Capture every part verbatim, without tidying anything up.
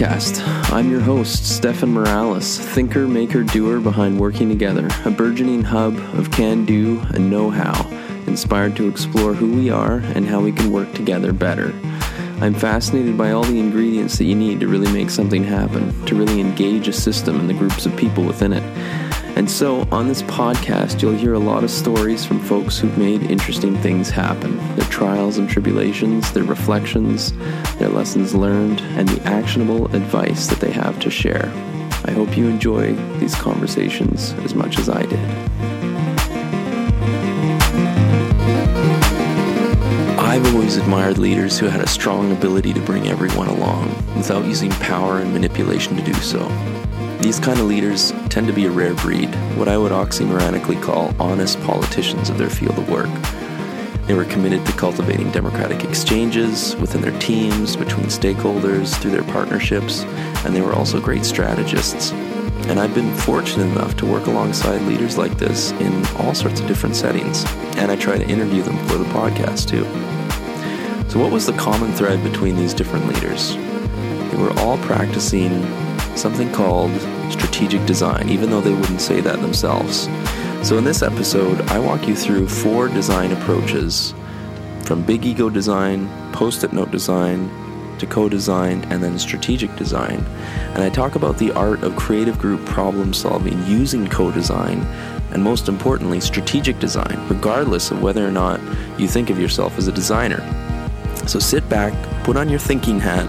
podcast. I'm your host, Stefan Morales, thinker, maker, doer behind Working Together, a burgeoning hub of can-do and know-how, inspired to explore who we are and how we can work together better. I'm fascinated by all the ingredients that you need to really make something happen, to really engage a system and the groups of people within it. And so, on this podcast, you'll hear a lot of stories from folks who've made interesting things happen. Their trials and tribulations, their reflections, their lessons learned, and the actionable advice that they have to share. I hope you enjoy these conversations as much as I did. I've always admired leaders who had a strong ability to bring everyone along without using power and manipulation to do so. These kind of leaders tend to be a rare breed, what I would oxymoronically call honest politicians of their field of work. They were committed to cultivating democratic exchanges within their teams, between stakeholders, through their partnerships, and they were also great strategists. And I've been fortunate enough to work alongside leaders like this in all sorts of different settings, and I try to interview them for the podcast too. So what was the common thread between these different leaders? They were all practicing something called strategic design, even though they wouldn't say that themselves. So in this episode, I walk you through four design approaches, from big ego design, post-it note design, to co-design, and then strategic design. And I talk about the art of creative group problem solving using co-design, and most importantly, strategic design, regardless of whether or not you think of yourself as a designer. So sit back, put on your thinking hat,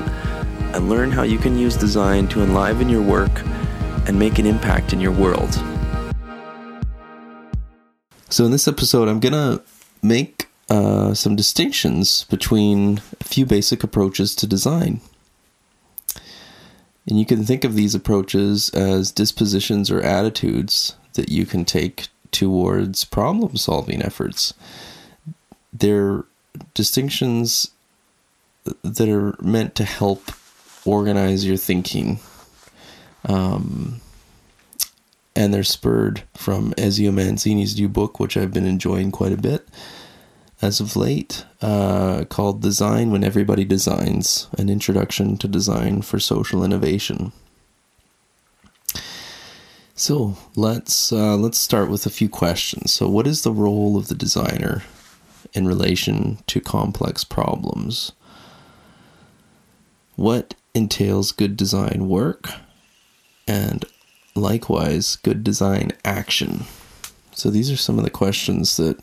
and learn how you can use design to enliven your work and make an impact in your world. So in this episode, I'm going to make uh, some distinctions between a few basic approaches to design. And you can think of these approaches as dispositions or attitudes that you can take towards problem-solving efforts. They're distinctions that are meant to help organize your thinking, um, and they're spurred from Ezio Manzini's new book, which I've been enjoying quite a bit as of late, uh, called Design When Everybody Designs: An Introduction to Design for Social Innovation. So let's uh, let's start with a few questions. So what is the role of the designer in relation to complex problems? What entails good design work and likewise good design action? So these are some of the questions that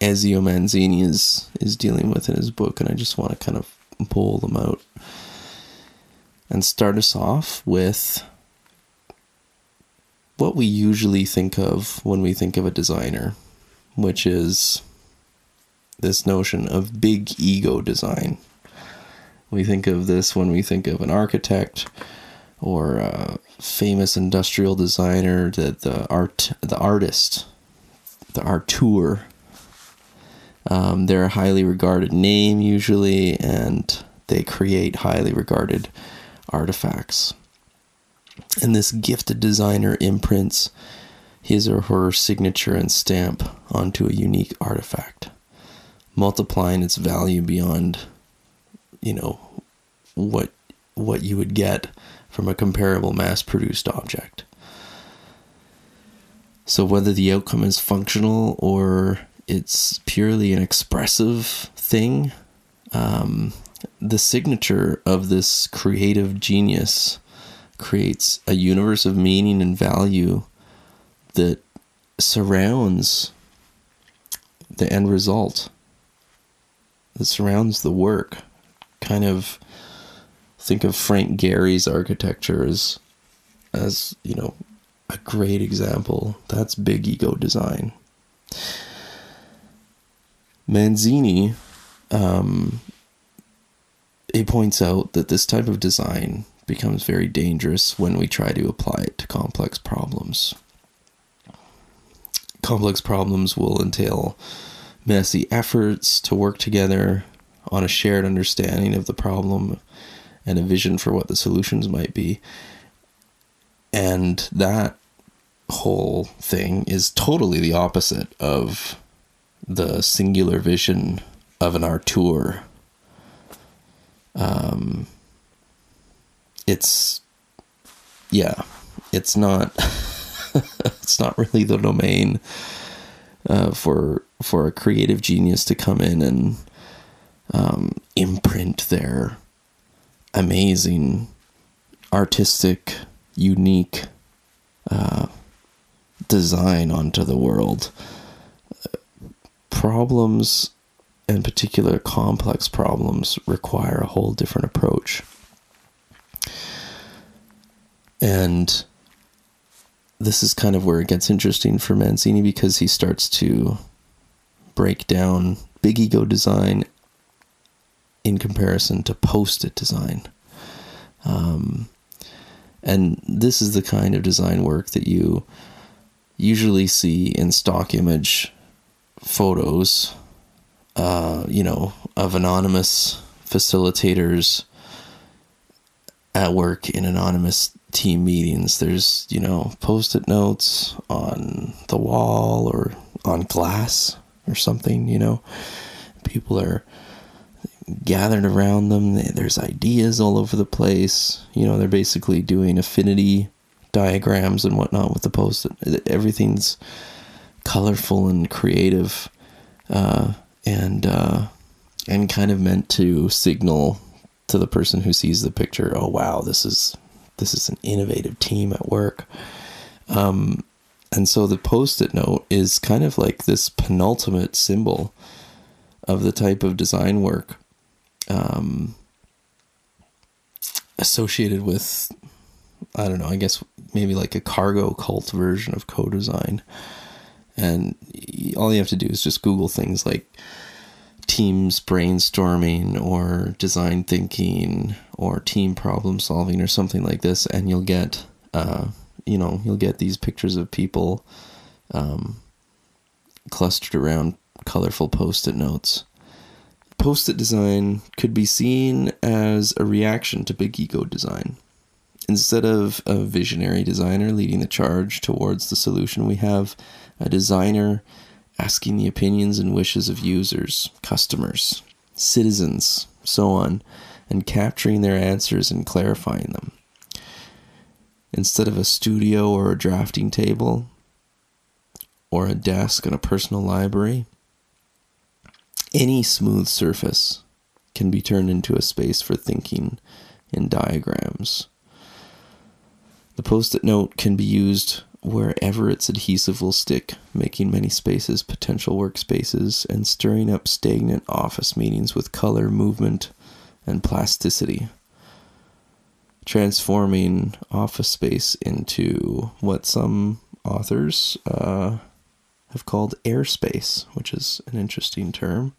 Ezio Manzini is, is dealing with in his book, and I just want to kind of pull them out and start us off with what we usually think of when we think of a designer, which is this notion of big ego design. We think of this when we think of an architect or a famous industrial designer, that the art, the artist, the artur. Um, they're a highly regarded name usually, and they create highly regarded artifacts. And this gifted designer imprints his or her signature and stamp onto a unique artifact, multiplying its value beyond, you know, what what you would get from a comparable mass-produced object. So whether the outcome is functional or it's purely an expressive thing, um, the signature of this creative genius creates a universe of meaning and value that surrounds the end result, that surrounds the work. Kind of think of Frank Gehry's architecture as, as, you know, a great example. That's big ego design. Manzini, um, he points out that this type of design becomes very dangerous when we try to apply it to complex problems. Complex problems will entail messy efforts to work together on a shared understanding of the problem and a vision for what the solutions might be. And that whole thing is totally the opposite of the singular vision of an artur. Um, it's, yeah, it's not, it's not really the domain uh, for, for a creative genius to come in and um, imprint their amazing, artistic, unique uh, design onto the world. Problems, in particular complex problems, require a whole different approach. And this is kind of where it gets interesting for Manzini, because he starts to break down big ego design in comparison to post-it design. Um, and this is the kind of design work that you usually see in stock image photos, uh, you know, of anonymous facilitators at work in anonymous team meetings. There's, you know, post-it notes on the wall or on glass or something, you know. People are gathered around them. There's ideas all over the place. You know, they're basically doing affinity diagrams and whatnot with the post-it. Everything's colorful and creative, uh, and, uh, and kind of meant to signal to the person who sees the picture, oh, wow, this is, this is an innovative team at work. Um, and so the post-it note is kind of like this penultimate symbol of the type of design work um, associated with, I don't know, I guess maybe like a cargo cult version of co-design. And all you have to do is just Google things like teams brainstorming or design thinking or team problem solving or something like this, and you'll get, uh, you know, you'll get these pictures of people um, clustered around colorful post-it notes. Post-it design could be seen as a reaction to big ego design. Instead of a visionary designer leading the charge towards the solution, we have a designer asking the opinions and wishes of users, customers, citizens, so on, and capturing their answers and clarifying them. Instead of a studio or a drafting table or a desk in a personal library, any smooth surface can be turned into a space for thinking in diagrams. The post-it note can be used wherever its adhesive will stick, making many spaces potential workspaces and stirring up stagnant office meetings with color, movement, and plasticity, transforming office space into what some authors uh, have called airspace, which is an interesting term.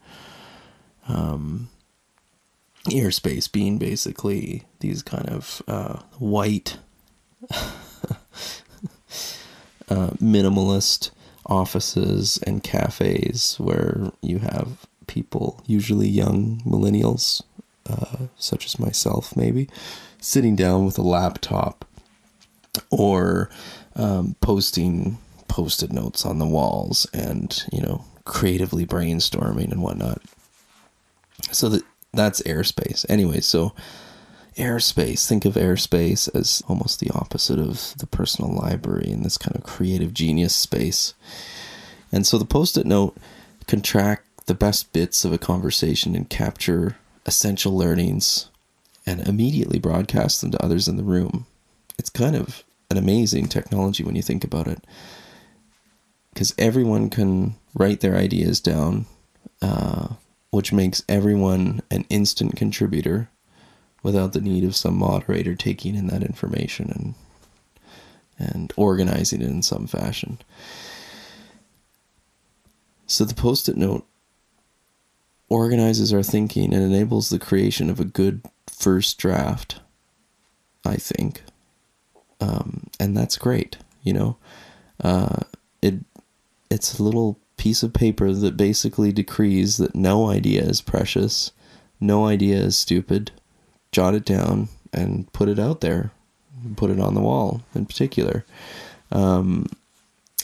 Um, airspace being basically these kind of uh, white uh, minimalist offices and cafes where you have people, usually young millennials, uh, such as myself maybe, sitting down with a laptop or um, posting post-it notes on the walls and, you know, creatively brainstorming and whatnot. So that that's airspace. Anyway, so airspace. Think of airspace as almost the opposite of the personal library in this kind of creative genius space. And so the post-it note can track the best bits of a conversation and capture essential learnings and immediately broadcast them to others in the room. It's kind of an amazing technology when you think about it, because everyone can write their ideas down, uh, which makes everyone an instant contributor, without the need of some moderator taking in that information and and organizing it in some fashion. So the post-it note organizes our thinking and enables the creation of a good first draft, I think. Um, and that's great, you know. Uh, it it's a little piece of paper that basically decrees that no idea is precious, no idea is stupid. Jot it down and put it out there, put it on the wall in particular. Um,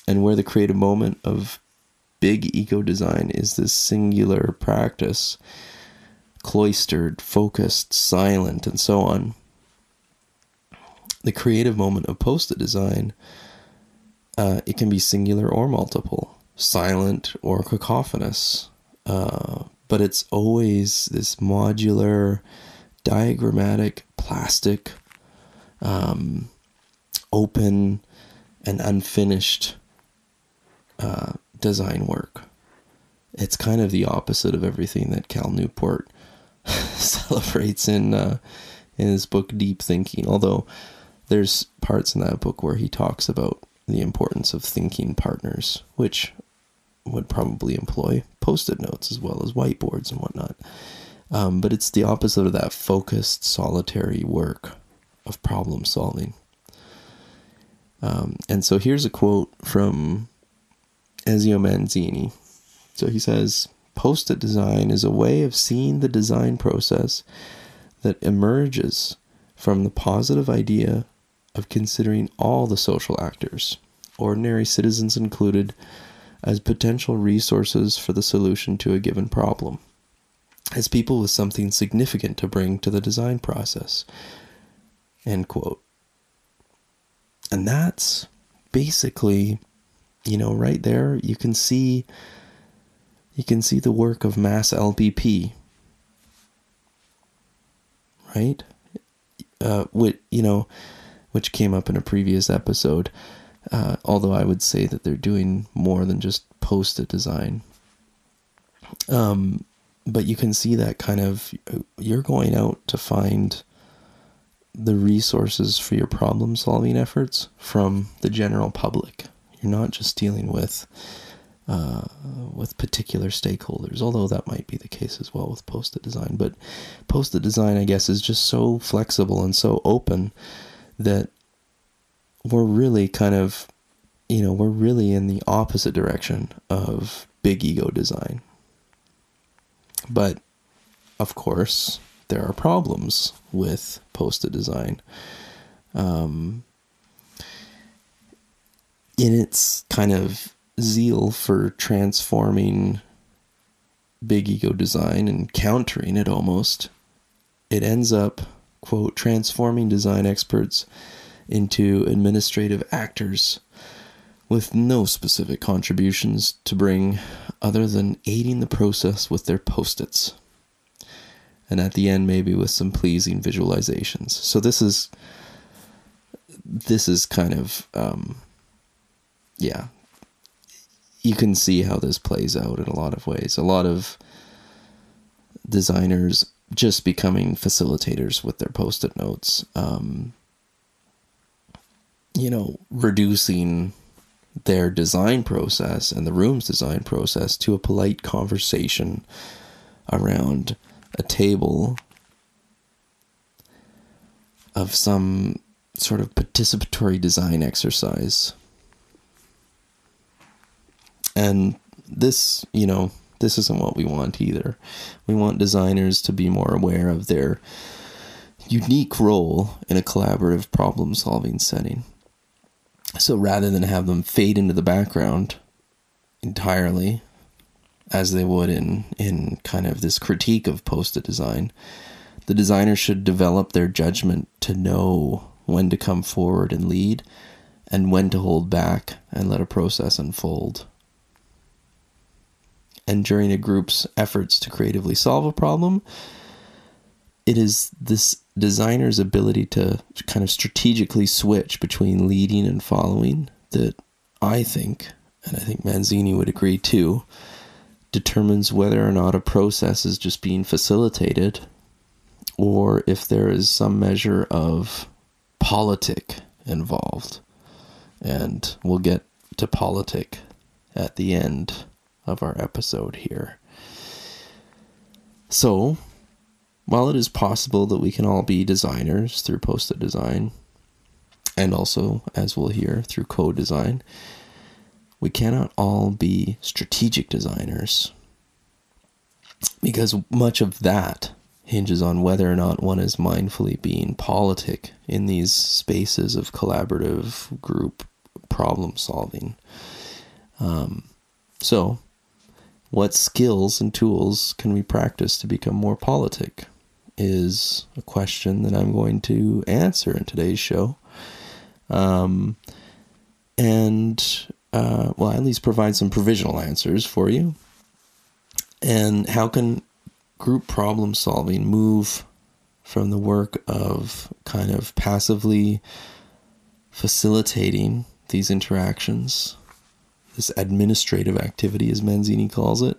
and where the creative moment of big eco design is this singular practice, cloistered, focused, silent, and so on, the creative moment of post design, uh, it can be singular or multiple, silent or cacophonous. Uh, but it's always this modular, diagrammatic, plastic, um, open and unfinished uh, design work. It's kind of the opposite of everything that Cal Newport celebrates in uh, in his book Deep Thinking, although there's parts in that book where he talks about the importance of thinking partners, which would probably employ post-it notes as well as whiteboards and whatnot. Um, but it's the opposite of that focused, solitary work of problem solving. Um, and so here's a quote from Ezio Manzini. So he says, "Post-it design is a way of seeing the design process that emerges from the positive idea of considering all the social actors, ordinary citizens included, as potential resources for the solution to a given problem, as people with something significant to bring to the design process." End quote. And that's basically, you know, right there, you can see, you can see the work of Mass L B P, right? Uh, which, you know, which came up in a previous episode. Uh, although I would say that they're doing more than just post-it design. Um, but you can see that kind of, you're going out to find the resources for your problem solving efforts from the general public. You're not just dealing with, uh, with particular stakeholders, although that might be the case as well with post-it design. But post-it design, I guess, is just so flexible and so open that we're really kind of, you know, we're really in the opposite direction of big ego design. But of course, there are problems with post-it design. Um, in its kind of zeal for transforming big ego design and countering it almost, it ends up, quote, transforming design experts into administrative actors with no specific contributions to bring other than aiding the process with their post-its. And at the end, maybe with some pleasing visualizations. So this is, this is kind of, um, yeah, you can see how this plays out in a lot of ways. A lot of designers just becoming facilitators with their post-it notes, um, you know, reducing their design process and the room's design process to a polite conversation around a table of some sort of participatory design exercise. And this, you know, this isn't what we want either. We want designers to be more aware of their unique role in a collaborative problem-solving setting. So rather than have them fade into the background entirely, as they would in, in kind of this critique of post-it design, the designer should develop their judgment to know when to come forward and lead and when to hold back and let a process unfold. And during a group's efforts to creatively solve a problem, it is this designer's ability to kind of strategically switch between leading and following that I think, and I think Manzini would agree too, determines whether or not a process is just being facilitated or if there is some measure of politic involved. And we'll get to politic at the end of our episode here. So, while it is possible that we can all be designers through post-it design, and also, as we'll hear, through co-design, we cannot all be strategic designers, because much of that hinges on whether or not one is mindfully being politic in these spaces of collaborative group problem solving. Um, so, what skills and tools can we practice to become more politic is a question that I'm going to answer in today's show. Um, and, uh, well, I at least provide some provisional answers for you. And how can group problem solving move from the work of kind of passively facilitating these interactions, this administrative activity, as Manzini calls it,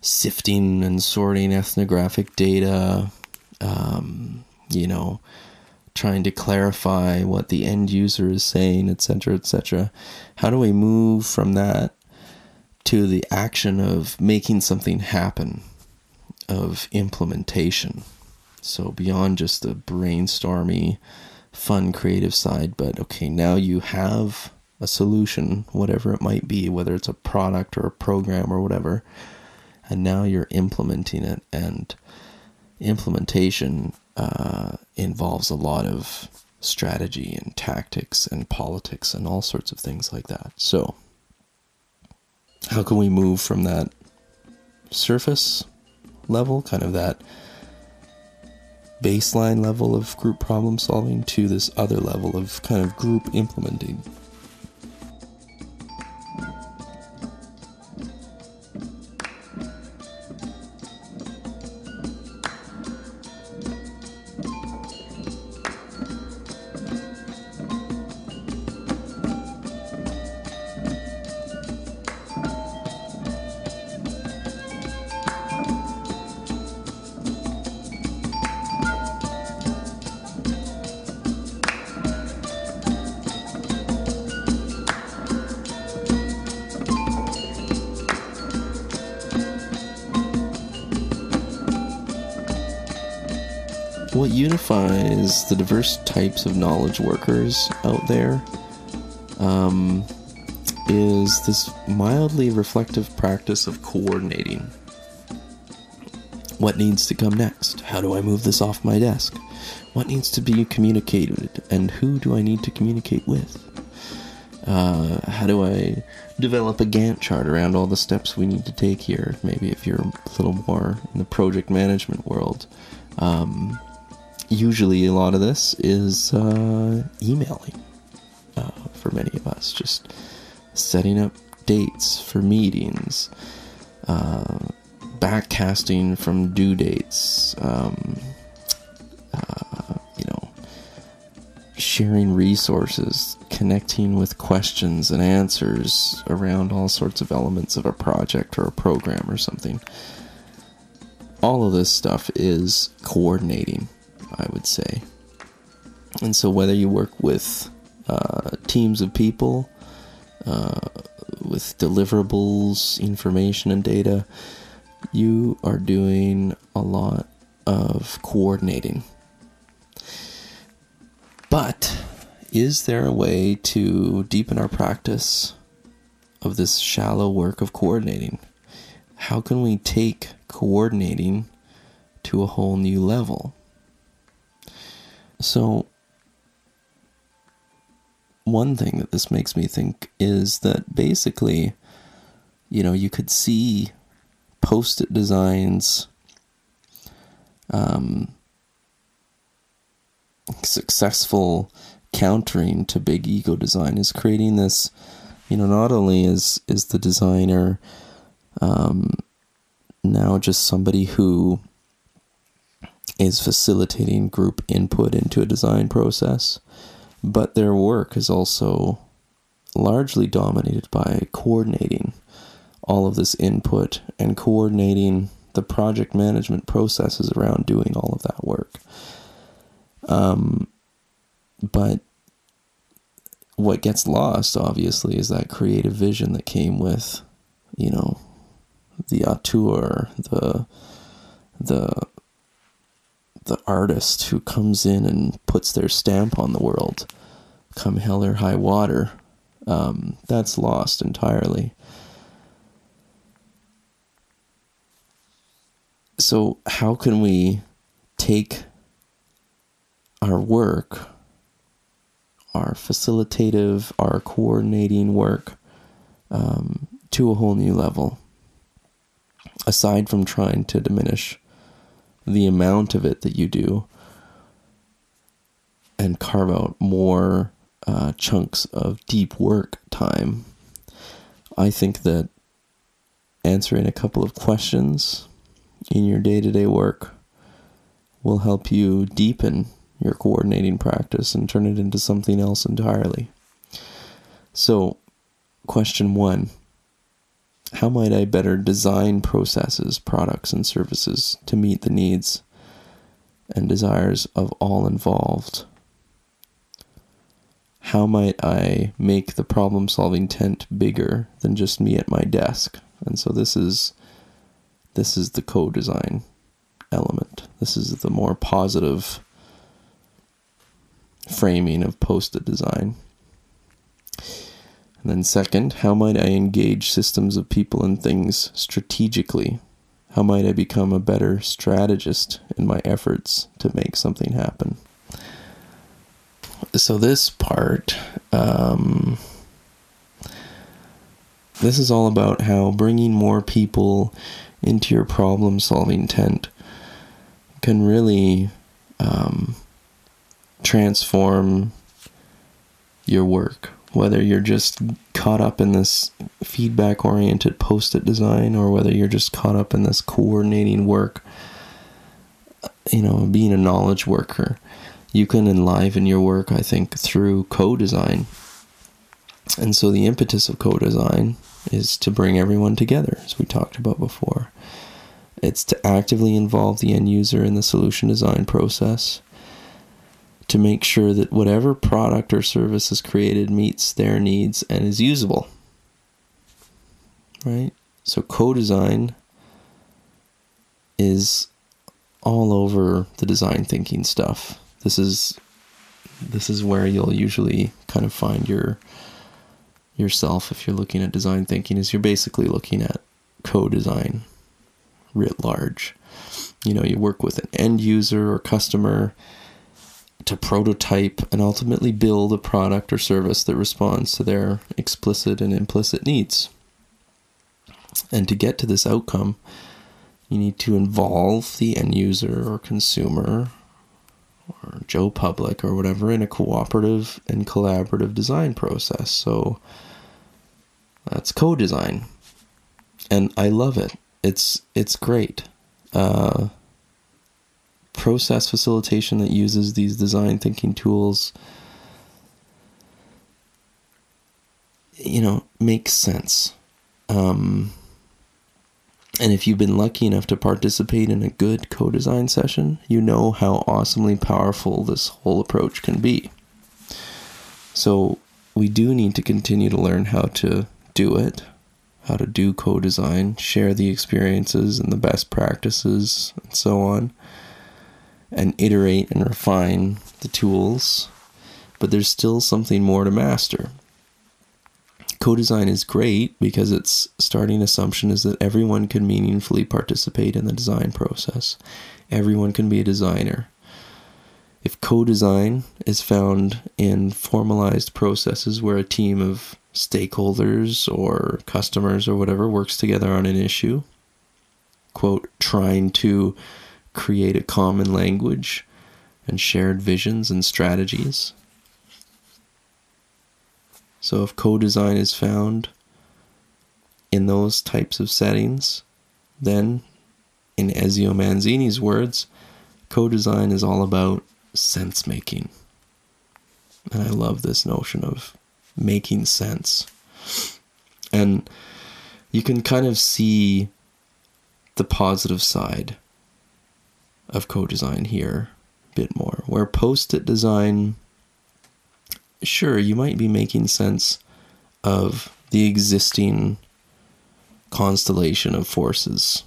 sifting and sorting ethnographic data, um, you know, trying to clarify what the end user is saying, et cetera, et cetera. How do we move from that to the action of making something happen, of implementation? So beyond just the brainstormy, fun, creative side, but okay, now you have a solution, whatever it might be, whether it's a product or a program or whatever, and now you're implementing it, and implementation uh, involves a lot of strategy and tactics and politics and all sorts of things like that. So how can we move from that surface level, kind of that baseline level of group problem solving, to this other level of kind of group implementing? What unifies the diverse types of knowledge workers out there um, is this mildly reflective practice of coordinating. What needs to come next? How do I move this off my desk? What needs to be communicated, and who do I need to communicate with? Uh, how do I develop a Gantt chart around all the steps we need to take here? Maybe if you're a little more in the project management world. Um, Usually a lot of this is uh, emailing uh, for many of us, just setting up dates for meetings, uh, backcasting from due dates, um, uh, you know, sharing resources, connecting with questions and answers around all sorts of elements of a project or a program or something. All of this stuff is coordinating, I would say. And so whether you work with uh, teams of people, uh, with deliverables, information and data, you are doing a lot of coordinating. But is there a way to deepen our practice of this shallow work of coordinating? How can we take coordinating to a whole new level? So, one thing that this makes me think is that basically, you know, you could see post-it designs, um, successful countering to big ego design is creating this, you know, not only is, is the designer um, now just somebody who is facilitating group input into a design process, but their work is also largely dominated by coordinating all of this input and coordinating the project management processes around doing all of that work. Um, but what gets lost, obviously, is that creative vision that came with, you know, the auteur, the, the, the artist who comes in and puts their stamp on the world, come hell or high water. Um, that's lost entirely. So how can we take our work, our facilitative, our coordinating work, um, to a whole new level, aside from trying to diminish the amount of it that you do and carve out more uh, chunks of deep work time, I think that answering a couple of questions in your day-to-day work will help you deepen your coordinating practice and turn it into something else entirely. So, question one, how might I better design processes, products, and services to meet the needs and desires of all involved? How might I make the problem-solving tent bigger than just me at my desk? And so this is this is the co-design element. This is the more positive framing of post-it design. And then second, how might I engage systems of people and things strategically? How might I become a better strategist in my efforts to make something happen? So this part, um, this is all about how bringing more people into your problem-solving tent can really um, transform your work. Whether you're just caught up in this feedback-oriented post-it design or whether you're just caught up in this coordinating work, you know, being a knowledge worker, you can enliven your work, I think, through co-design. And so the impetus of co-design is to bring everyone together, as we talked about before. It's to actively involve the end user in the solution design process, to make sure that whatever product or service is created meets their needs and is usable, right? So co-design is all over the design thinking stuff. This is this is where you'll usually kind of find your yourself if you're looking at design thinking, is you're basically looking at co-design writ large. You know, you work with an end user or customer to prototype and ultimately build a product or service that responds to their explicit and implicit needs. And to get to this outcome, you need to involve the end user or consumer or Joe Public or whatever in a cooperative and collaborative design process. So that's co-design. And I love it. It's it's great. Uh Process facilitation that uses these design thinking tools, you know, makes sense. Um, and if you've been lucky enough to participate in a good co-design session, you know how awesomely powerful this whole approach can be. So we do need to continue to learn how to do it, how to do co-design, share the experiences and the best practices and so on, and iterate and refine the tools, but there's still something more to master. Co-design is great because its starting assumption is that everyone can meaningfully participate in the design process. Everyone can be a designer. If co-design is found in formalized processes where a team of stakeholders or customers or whatever works together on an issue, quote, trying to create a common language and shared visions and strategies. So if co-design is found in those types of settings, then in Ezio Manzini's words, co-design is all about sense making. And I love this notion of making sense. And you can kind of see the positive side of co-design here a bit more, where post-it design, sure, you might be making sense of the existing constellation of forces,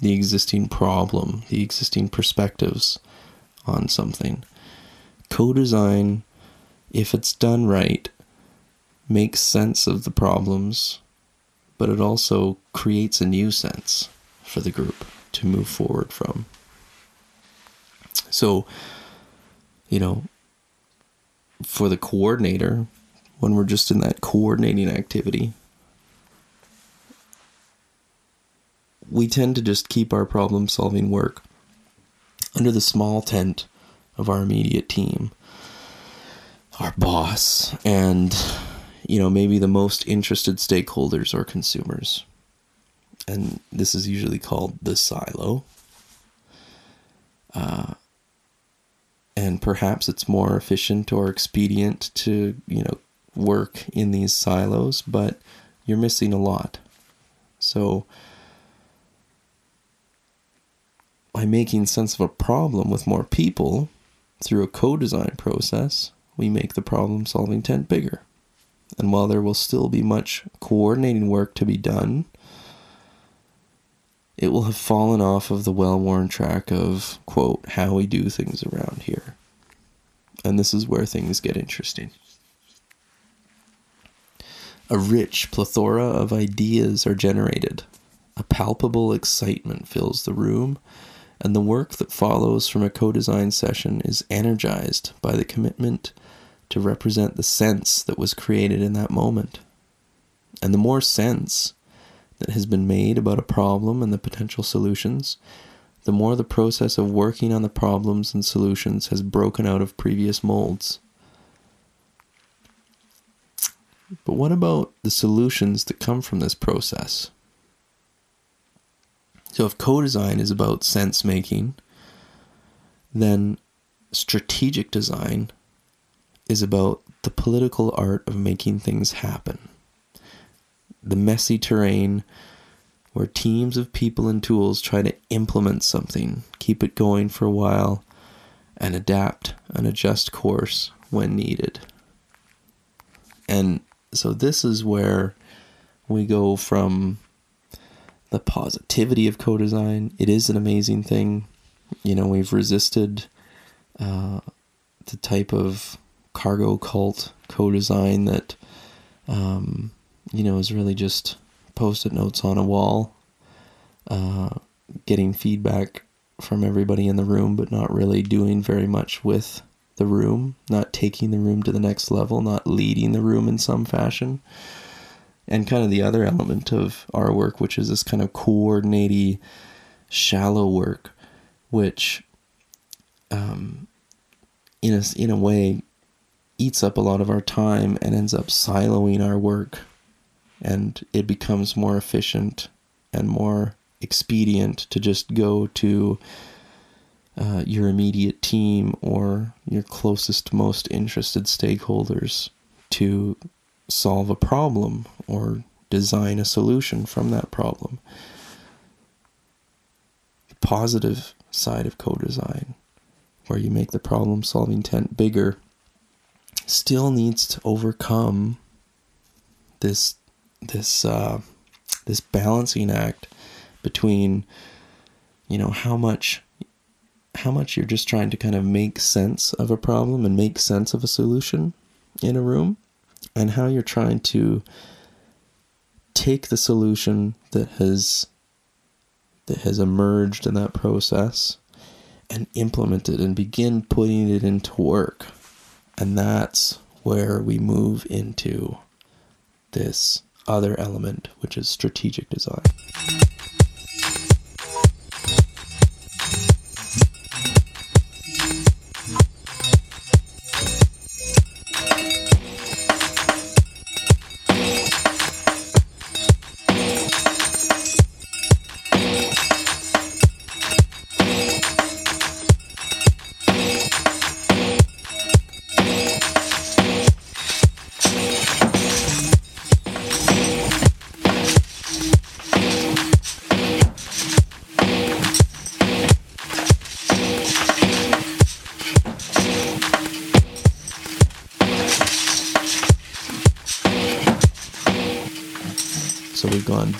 the existing problem, the existing perspectives on something. Co-design, if it's done right, makes sense of the problems, but it also creates a new sense for the group to move forward from. So, you know, for the coordinator, when we're just in that coordinating activity, we tend to just keep our problem-solving work under the small tent of our immediate team. our boss, and, you know, maybe the most interested stakeholders or consumers. And this is usually called the silo. Uh, and perhaps it's more efficient or expedient to, you know, work in these silos, but you're missing a lot. So by making sense of a problem with more people through a co-design process, we make the problem-solving tent bigger. And while there will still be much coordinating work to be done, it will have fallen off of the well-worn track of, quote, how we do things around here. And this is where things get interesting. A rich plethora of ideas are generated. A palpable excitement fills the room, and the work that follows from a co-design session is energized by the commitment to represent the sense that was created in that moment. And the more sense that has been made about a problem and the potential solutions, the more the process of working on the problems and solutions has broken out of previous molds. But what about the solutions that come from this process? So if co-design is about sense-making, then strategic design is about the political art of making things happen. The messy terrain where teams of people and tools try to implement something, keep it going for a while, and adapt and adjust course when needed. And so this is where we go from the positivity of co-design. It is an amazing thing. You know, we've resisted uh, the type of cargo cult co-design that, um, you know, is really just post-it notes on a wall, uh, getting feedback from everybody in the room, but not really doing very much with the room, not taking the room to the next level, not leading the room in some fashion. And kind of the other element of our work, which is this kind of coordinate-y, shallow work, which um, in a, in a way eats up a lot of our time and ends up siloing our work. And it becomes more efficient and more expedient to just go to uh, your immediate team or your closest, most interested stakeholders to solve a problem or design a solution from that problem. The positive side of co-design, where you make the problem-solving tent bigger, still needs to overcome this this uh, this balancing act between, you know, how much how much you're just trying to kind of make sense of a problem and make sense of a solution in a room, and how you're trying to take the solution that has that has emerged in that process and implement it and begin putting it into work. And that's where we move into this other element, which is strategic design.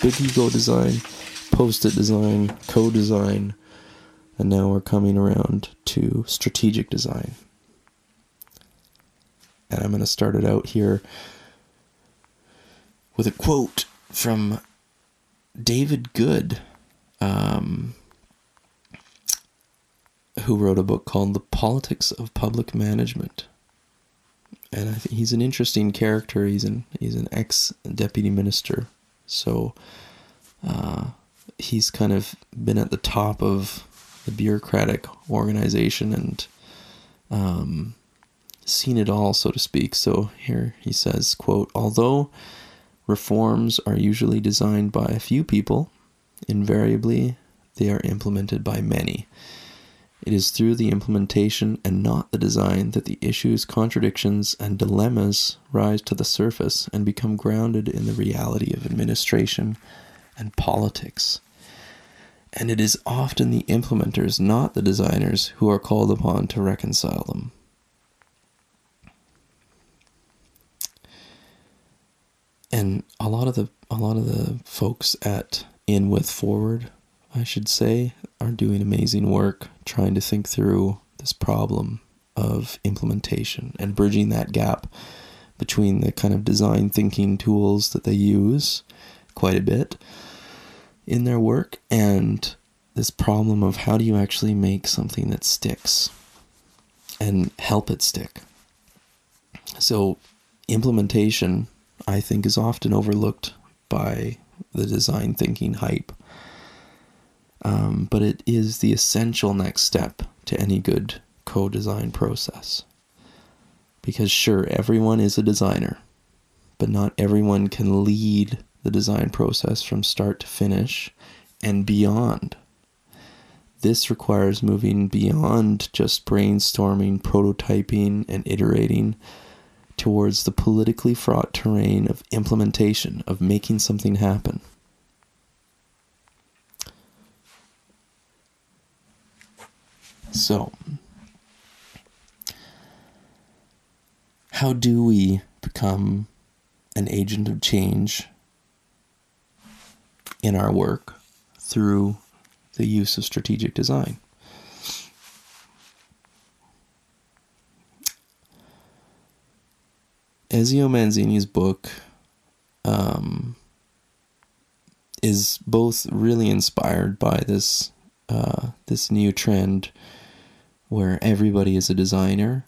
Big ego design, post-it design, co-design, and now we're coming around to strategic design. And I'm going to start it out here with a quote from David Good, um, who wrote a book called The Politics of Public Management. And I think he's an interesting character. He's an, he's an ex-deputy minister. So uh, he's kind of been at the top of the bureaucratic organization and um, seen it all, so to speak. So here he says, quote, "Although reforms are usually designed by a few people, invariably they are implemented by many. It is through the implementation and not the design that the issues, contradictions, and dilemmas rise to the surface and become grounded in the reality of administration and politics. And it is often the implementers, not the designers, who are called upon to reconcile them." And a lot of the a lot of the folks at In With Forward, I should say, are doing amazing work trying to think through this problem of implementation and bridging that gap between the kind of design thinking tools that they use quite a bit in their work and this problem of how do you actually make something that sticks and help it stick. So implementation, I think, is often overlooked by the design thinking hype. Um, but it is the essential next step to any good co-design process. Because sure, everyone is a designer, but not everyone can lead the design process from start to finish and beyond. This requires moving beyond just brainstorming, prototyping, and iterating towards the politically fraught terrain of implementation, of making something happen. So, how do we become an agent of change in our work through the use of strategic design? Ezio Manzini's book um, is both really inspired by this uh, this new trend where everybody is a designer,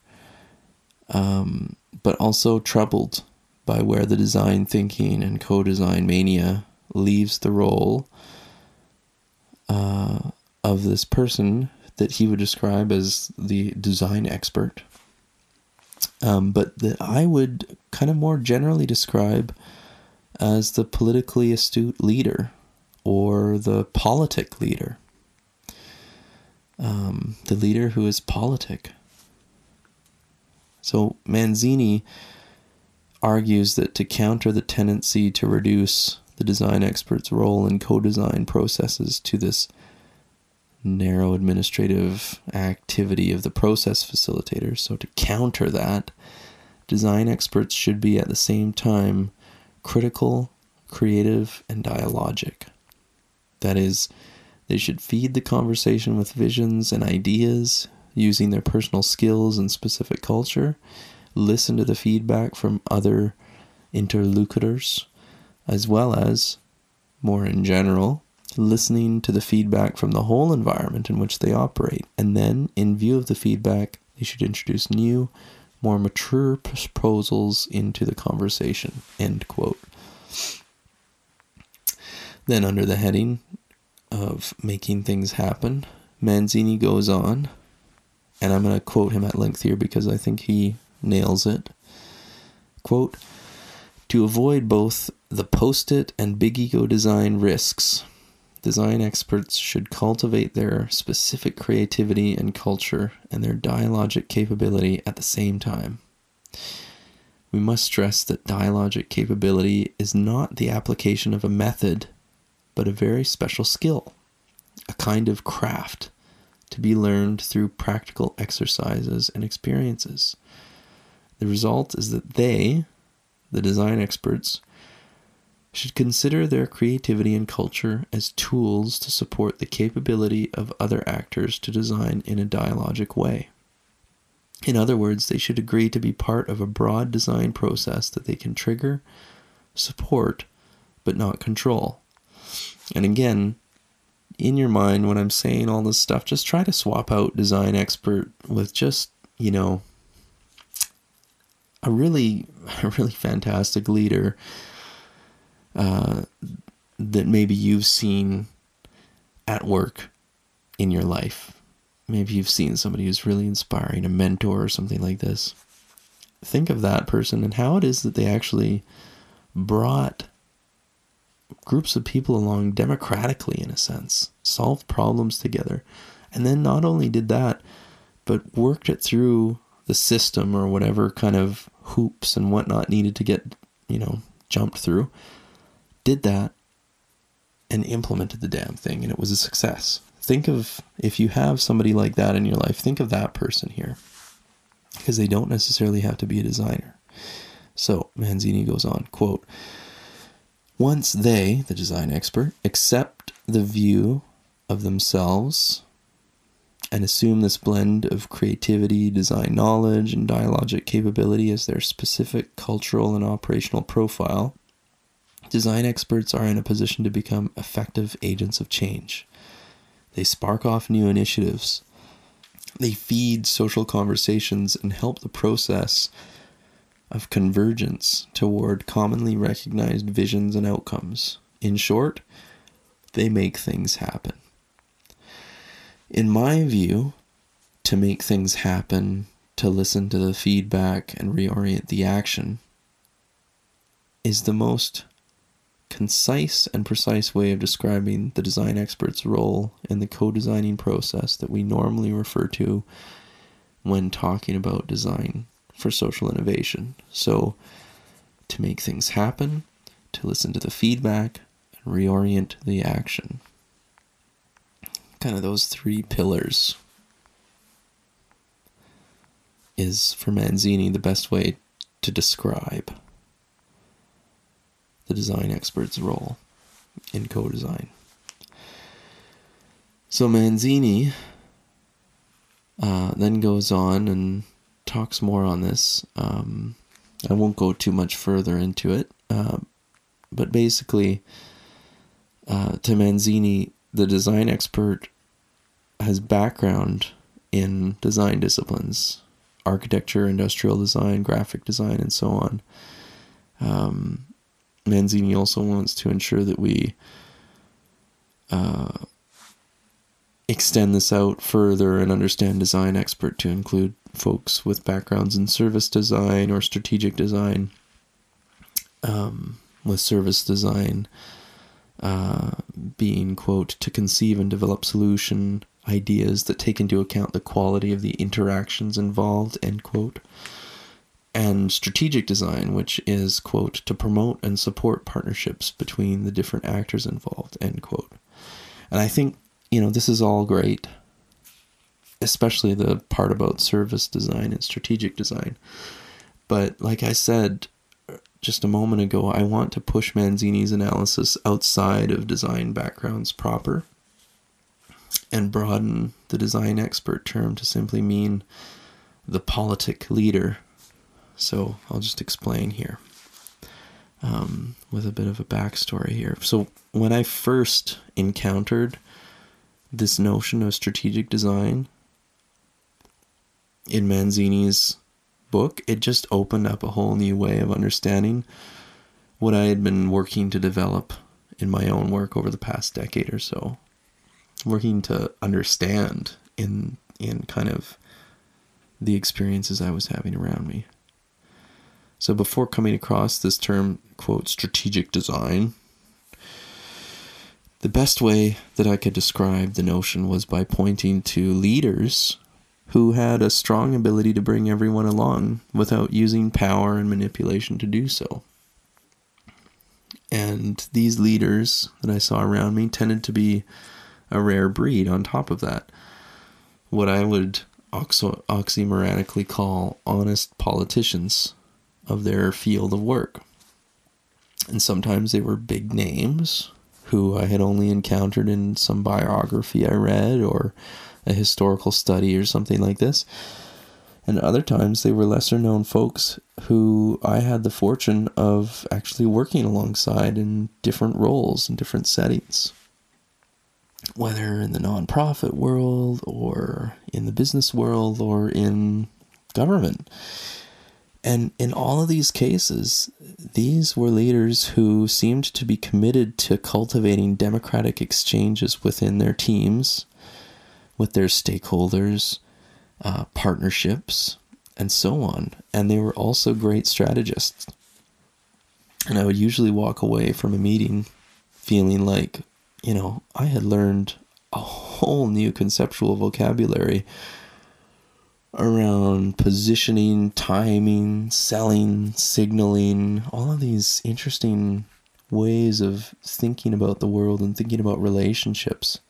um, but also troubled by where the design thinking and co-design mania leaves the role uh, of this person that he would describe as the design expert, um, but that I would kind of more generally describe as the politically astute leader or the politic leader. Um, the leader who is politic. So Manzini argues that to counter the tendency to reduce the design expert's role in co-design processes to this narrow administrative activity of the process facilitator, so to counter that, design experts should be at the same time critical, creative, and dialogic. That is, they should feed the conversation with visions and ideas, using their personal skills and specific culture, listen to the feedback from other interlocutors, as well as, more in general, listening to the feedback from the whole environment in which they operate. And then, in view of the feedback, they should introduce new, more mature proposals into the conversation. End quote. Then under the heading of making things happen, Manzini goes on, and I'm going to quote him at length here because I think he nails it. Quote, "To avoid both the post-it and big ego design risks, design experts should cultivate their specific creativity and culture and their dialogic capability at the same time. We must stress that dialogic capability is not the application of a method, but a very special skill, a kind of craft to be learned through practical exercises and experiences. The result is that they, the design experts, should consider their creativity and culture as tools to support the capability of other actors to design in a dialogic way. In other words, they should agree to be part of a broad design process that they can trigger, support, but not control." And again, in your mind, when I'm saying all this stuff, just try to swap out design expert with just, you know, a really, a really fantastic leader uh, that maybe you've seen at work in your life. Maybe you've seen somebody who's really inspiring, a mentor or something like this. think of that person and how it is that they actually brought groups of people along democratically, in a sense, solved problems together. And then not only did that, but worked it through the system or whatever kind of hoops and whatnot needed to get, you know, jumped through, did that and implemented the damn thing. And it was a success. Think of, if you have somebody like that in your life, think of that person here, because they don't necessarily have to be a designer. So Manzini goes on, quote, once they, the design expert, accept the view of themselves and assume this blend of creativity, design knowledge, and dialogic capability as their specific cultural and operational profile, design experts are in a position to become effective agents of change. They spark off new initiatives. They feed social conversations and help the process of convergence toward commonly recognized visions and outcomes. In short, they make things happen. In my view, to make things happen, to listen to the feedback and reorient the action, is the most concise and precise way of describing the design expert's role in the co-designing process that we normally refer to when talking about design for social innovation. So, to make things happen, to listen to the feedback, and reorient the action. Kind of those three pillars is, for Manzini, the best way to describe the design expert's role in co-design. So Manzini uh, then goes on and talks more on this. Um, I won't go too much further into it, uh, but basically, uh, to Manzini, the design expert has background in design disciplines, architecture, industrial design, graphic design, and so on. Um, Manzini also wants to ensure that we uh, extend this out further and understand design expert to include folks with backgrounds in service design or strategic design, um, with service design uh, being, quote, to conceive and develop solution ideas that take into account the quality of the interactions involved, end quote. And strategic design, which is, quote, to promote and support partnerships between the different actors involved, end quote. And I think, you know, this is all great, especially the part about service design and strategic design. But like I said just a moment ago, I want to push Manzini's analysis outside of design backgrounds proper and broaden the design expert term to simply mean the politic leader. So I'll just explain here um, with a bit of a backstory here. So when I first encountered this notion of strategic design in Manzini's book, it just opened up a whole new way of understanding what I had been working to develop in my own work over the past decade or so, working to understand in in kind of the experiences I was having around me. So before coming across this term, quote, strategic design, the best way that I could describe the notion was by pointing to leaders who had a strong ability to bring everyone along without using power and manipulation to do so. And these leaders that I saw around me tended to be a rare breed on top of that. What I would oxo- oxymoronically call honest politicians of their field of work. And sometimes they were big names who I had only encountered in some biography I read or a historical study or something like this. And other times they were lesser known folks who I had the fortune of actually working alongside in different roles and different settings, whether in the nonprofit world or in the business world or in government. And in all of these cases, these were leaders who seemed to be committed to cultivating democratic exchanges within their teams, with their stakeholders, uh, partnerships, and so on. And they were also great strategists. And I would usually walk away from a meeting feeling like, you know, I had learned a whole new conceptual vocabulary around positioning, timing, selling, signaling, all of these interesting ways of thinking about the world and thinking about relationships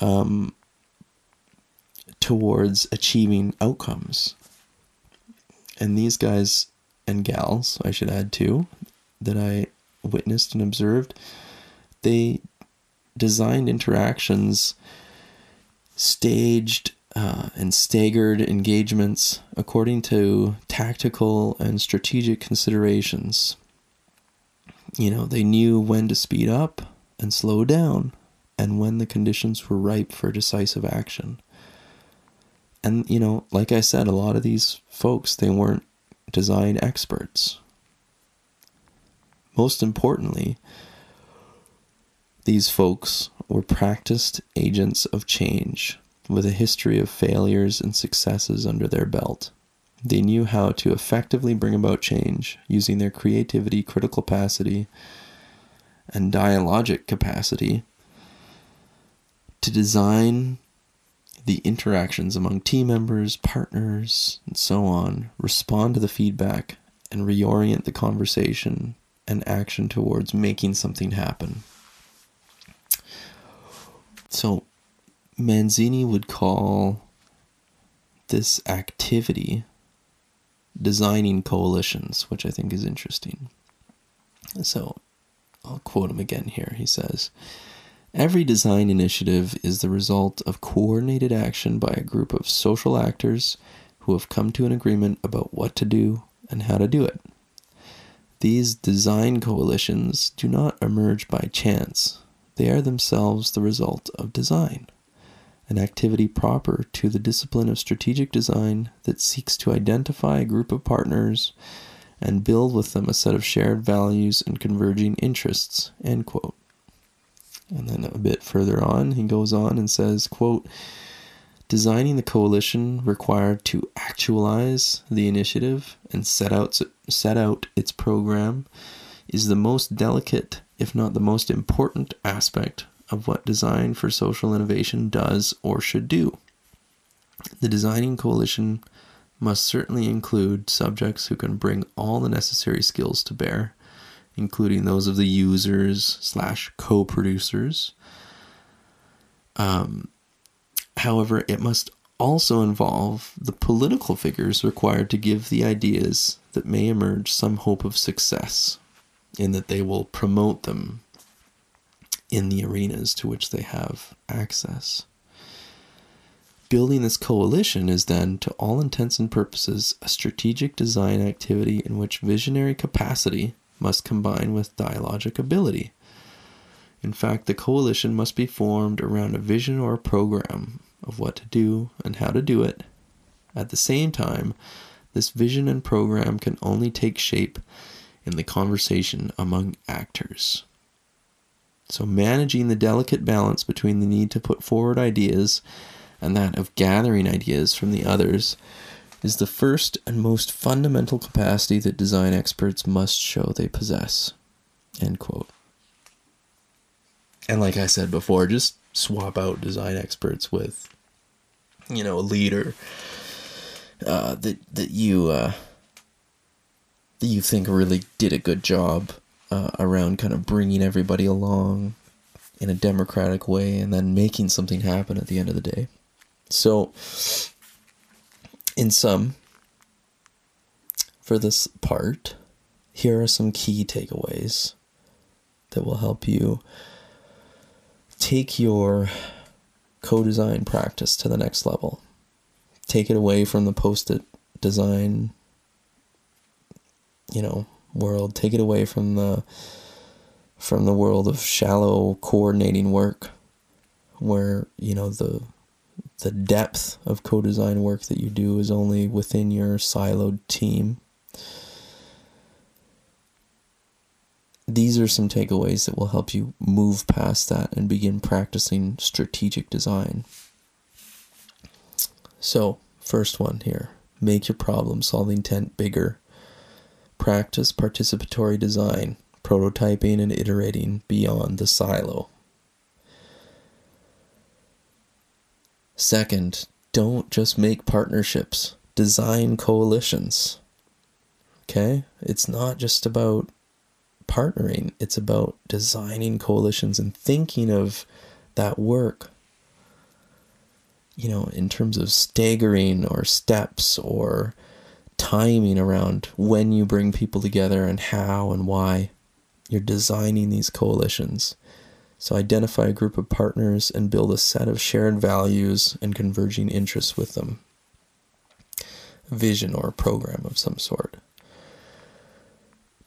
um, towards achieving outcomes. And these guys and gals, I should add too, that I witnessed and observed, they designed interactions, staged Uh, and staggered engagements according to tactical and strategic considerations. You know, they knew when to speed up and slow down and when the conditions were ripe for decisive action. And, you know, like I said, a lot of these folks, they weren't design experts. Most importantly, these folks were practiced agents of change, with a history of failures and successes under their belt. They knew how to effectively bring about change using their creativity, critical capacity, and dialogic capacity to design the interactions among team members, partners, and so on, respond to the feedback, and reorient the conversation and action towards making something happen. So, Manzini would call this activity designing coalitions, which I think is interesting. So I'll quote him again here. He says, "Every design initiative is the result of coordinated action by a group of social actors who have come to an agreement about what to do and how to do it. These design coalitions do not emerge by chance. They are themselves the result of design, an activity proper to the discipline of strategic design that seeks to identify a group of partners and build with them a set of shared values and converging interests," end quote. And then a bit further on, he goes on and says, quote, "Designing the coalition required to actualize the initiative and set out, set out its program is the most delicate, if not the most important aspect of what design for social innovation does or should do. The designing coalition must certainly include subjects who can bring all the necessary skills to bear, including those of the users slash co-producers. Um, however, it must also involve the political figures required to give the ideas that may emerge some hope of success, in that they will promote them in the arenas to which they have access. Building this coalition is then, to all intents and purposes, a strategic design activity in which visionary capacity must combine with dialogic ability. In fact, the coalition must be formed around a vision or a program of what to do and how to do it. At the same time, this vision and program can only take shape in the conversation among actors. So managing the delicate balance between the need to put forward ideas and that of gathering ideas from the others is the first and most fundamental capacity that design experts must show they possess," end quote. And like I said before, just swap out design experts with, you know, a leader uh, that that you uh, that you think really did a good job Uh, around kind of bringing everybody along in a democratic way and then making something happen at the end of the day. So, in sum, for this part, here are some key takeaways that will help you take your co-design practice to the next level. Take it away from the post-it design, you know, world. Take it away from the from the world of shallow coordinating work, where, you know, the the depth of co-design work that you do is only within your siloed team. These are some takeaways that will help you move past that and begin practicing strategic design. So, first one here, Make your problem-solving tent bigger. Practice participatory design, prototyping and iterating beyond the silo. Second, don't just make partnerships. Design coalitions. Okay? It's not just about partnering. It's about designing coalitions and thinking of that work, you know, in terms of staggering or steps or timing around when you bring people together and how and why you're designing these coalitions. So identify a group of partners and build a set of shared values and converging interests with them. A vision or a program of some sort.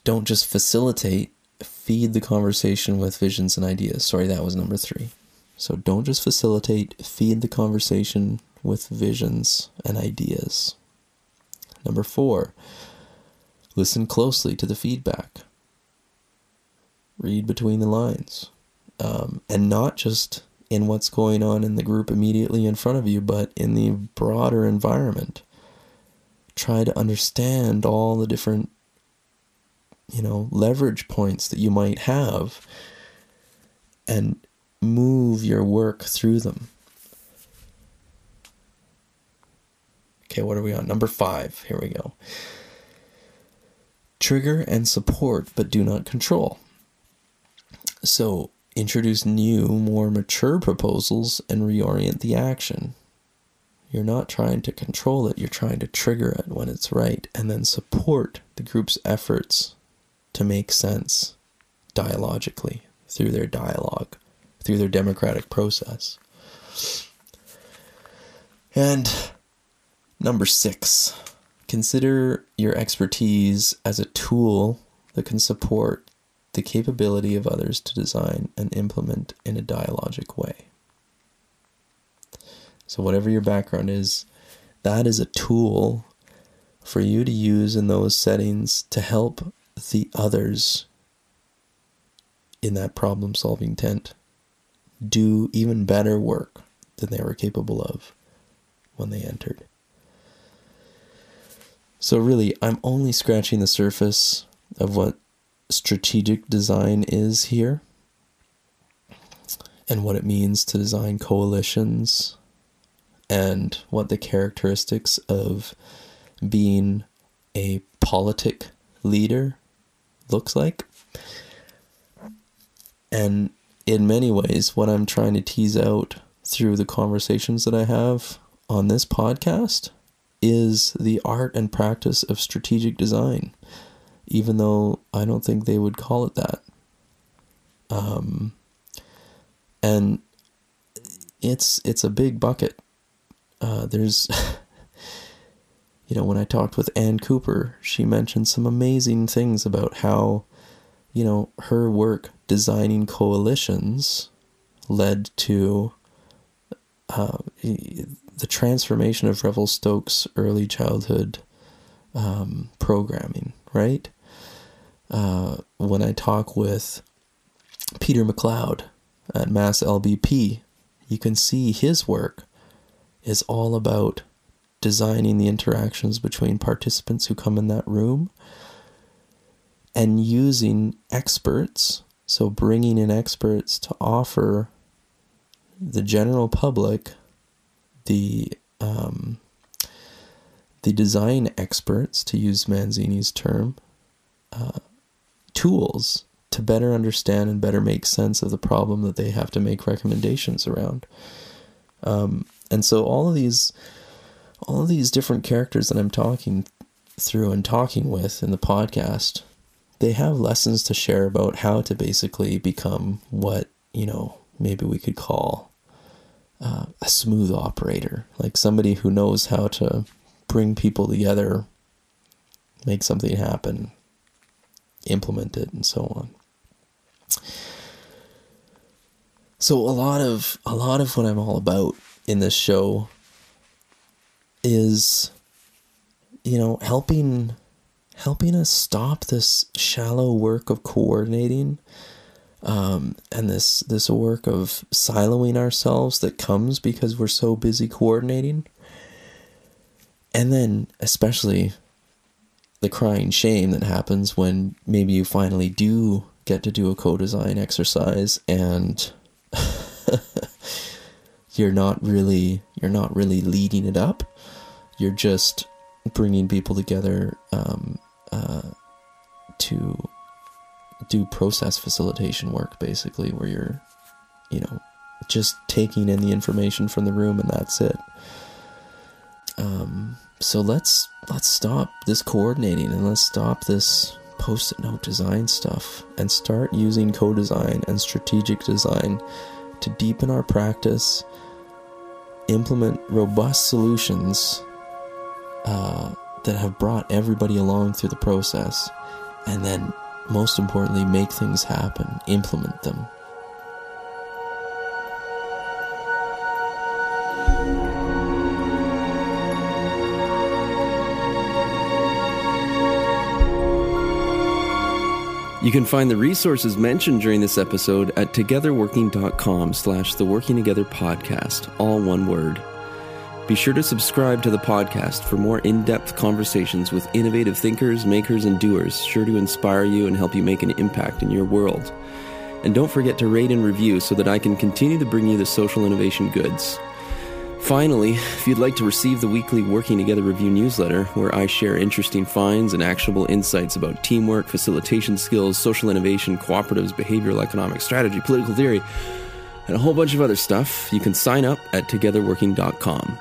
Don't just facilitate, feed the conversation with visions and ideas. Sorry, that was number three. So don't just facilitate, feed the conversation with visions and ideas. Number four, listen closely to the feedback. Read between the lines. Um, and not just in what's going on in the group immediately in front of you, but in the broader environment. Try to understand all the different, you know, leverage points that you might have and move your work through them. Okay, what are we on? Number five, here we go. Trigger and support, but do not control. So, introduce new, more mature proposals and reorient the action. You're not trying to control it, you're trying to trigger it when it's right, and then support the group's efforts to make sense dialogically through their dialogue, through their democratic process. And number six, consider your expertise as a tool that can support the capability of others to design and implement in a dialogic way. So whatever your background is, that is a tool for you to use in those settings to help the others in that problem-solving tent do even better work than they were capable of when they entered. So really, I'm only scratching the surface of what strategic design is here and what it means to design coalitions and what the characteristics of being a politic leader looks like. And in many ways, what I'm trying to tease out through the conversations that I have on this podcast is the art and practice of strategic design, even though I don't think they would call it that. Um, and it's it's a big bucket. Uh, there's, you know, when I talked with Ann Cooper, she mentioned some amazing things about how, you know, her work designing coalitions led to uh, the transformation of Revel Stokes' early childhood um, programming, right? Uh, when I talk with Peter McLeod at Mass L B P, you can see his work is all about designing the interactions between participants who come in that room and using experts, so bringing in experts to offer the general public, the um, the design experts, to use Manzini's term, uh, tools to better understand and better make sense of the problem that they have to make recommendations around. Um, And so all of these, all of these different characters that I'm talking through and talking with in the podcast, they have lessons to share about how to basically become what, you know, maybe we could call uh, a smooth operator, like somebody who knows how to bring people together, make something happen, implement it, and so on. So a lot of a lot of what I'm all about in this show is, you know, helping helping us stop this shallow work of coordinating um, and this this work of siloing ourselves that comes because we're so busy coordinating, And then especially the crying shame that happens when maybe you finally do get to do a co-design exercise and you're not really, you're not really leading it up. You're just bringing people together um, uh, to do process facilitation work, basically, where you're, you know, just taking in the information from the room and that's it. Um, so let's, let's stop this coordinating and let's stop this post-it note design stuff and start using co-design and strategic design to deepen our practice, implement robust solutions uh, that have brought everybody along through the process, and then most importantly, make things happen, implement them. You can find the resources mentioned during this episode at togetherworking.com slash the Working Together podcast, all one word. Be sure to subscribe to the podcast for more in-depth conversations with innovative thinkers, makers, and doers, sure to inspire you and help you make an impact in your world. And don't forget to rate and review so that I can continue to bring you the social innovation goods. Finally, if you'd like to receive the weekly Working Together Review newsletter, where I share interesting finds and actionable insights about teamwork, facilitation skills, social innovation, cooperatives, behavioral economic strategy, political theory, and a whole bunch of other stuff, you can sign up at together working dot com.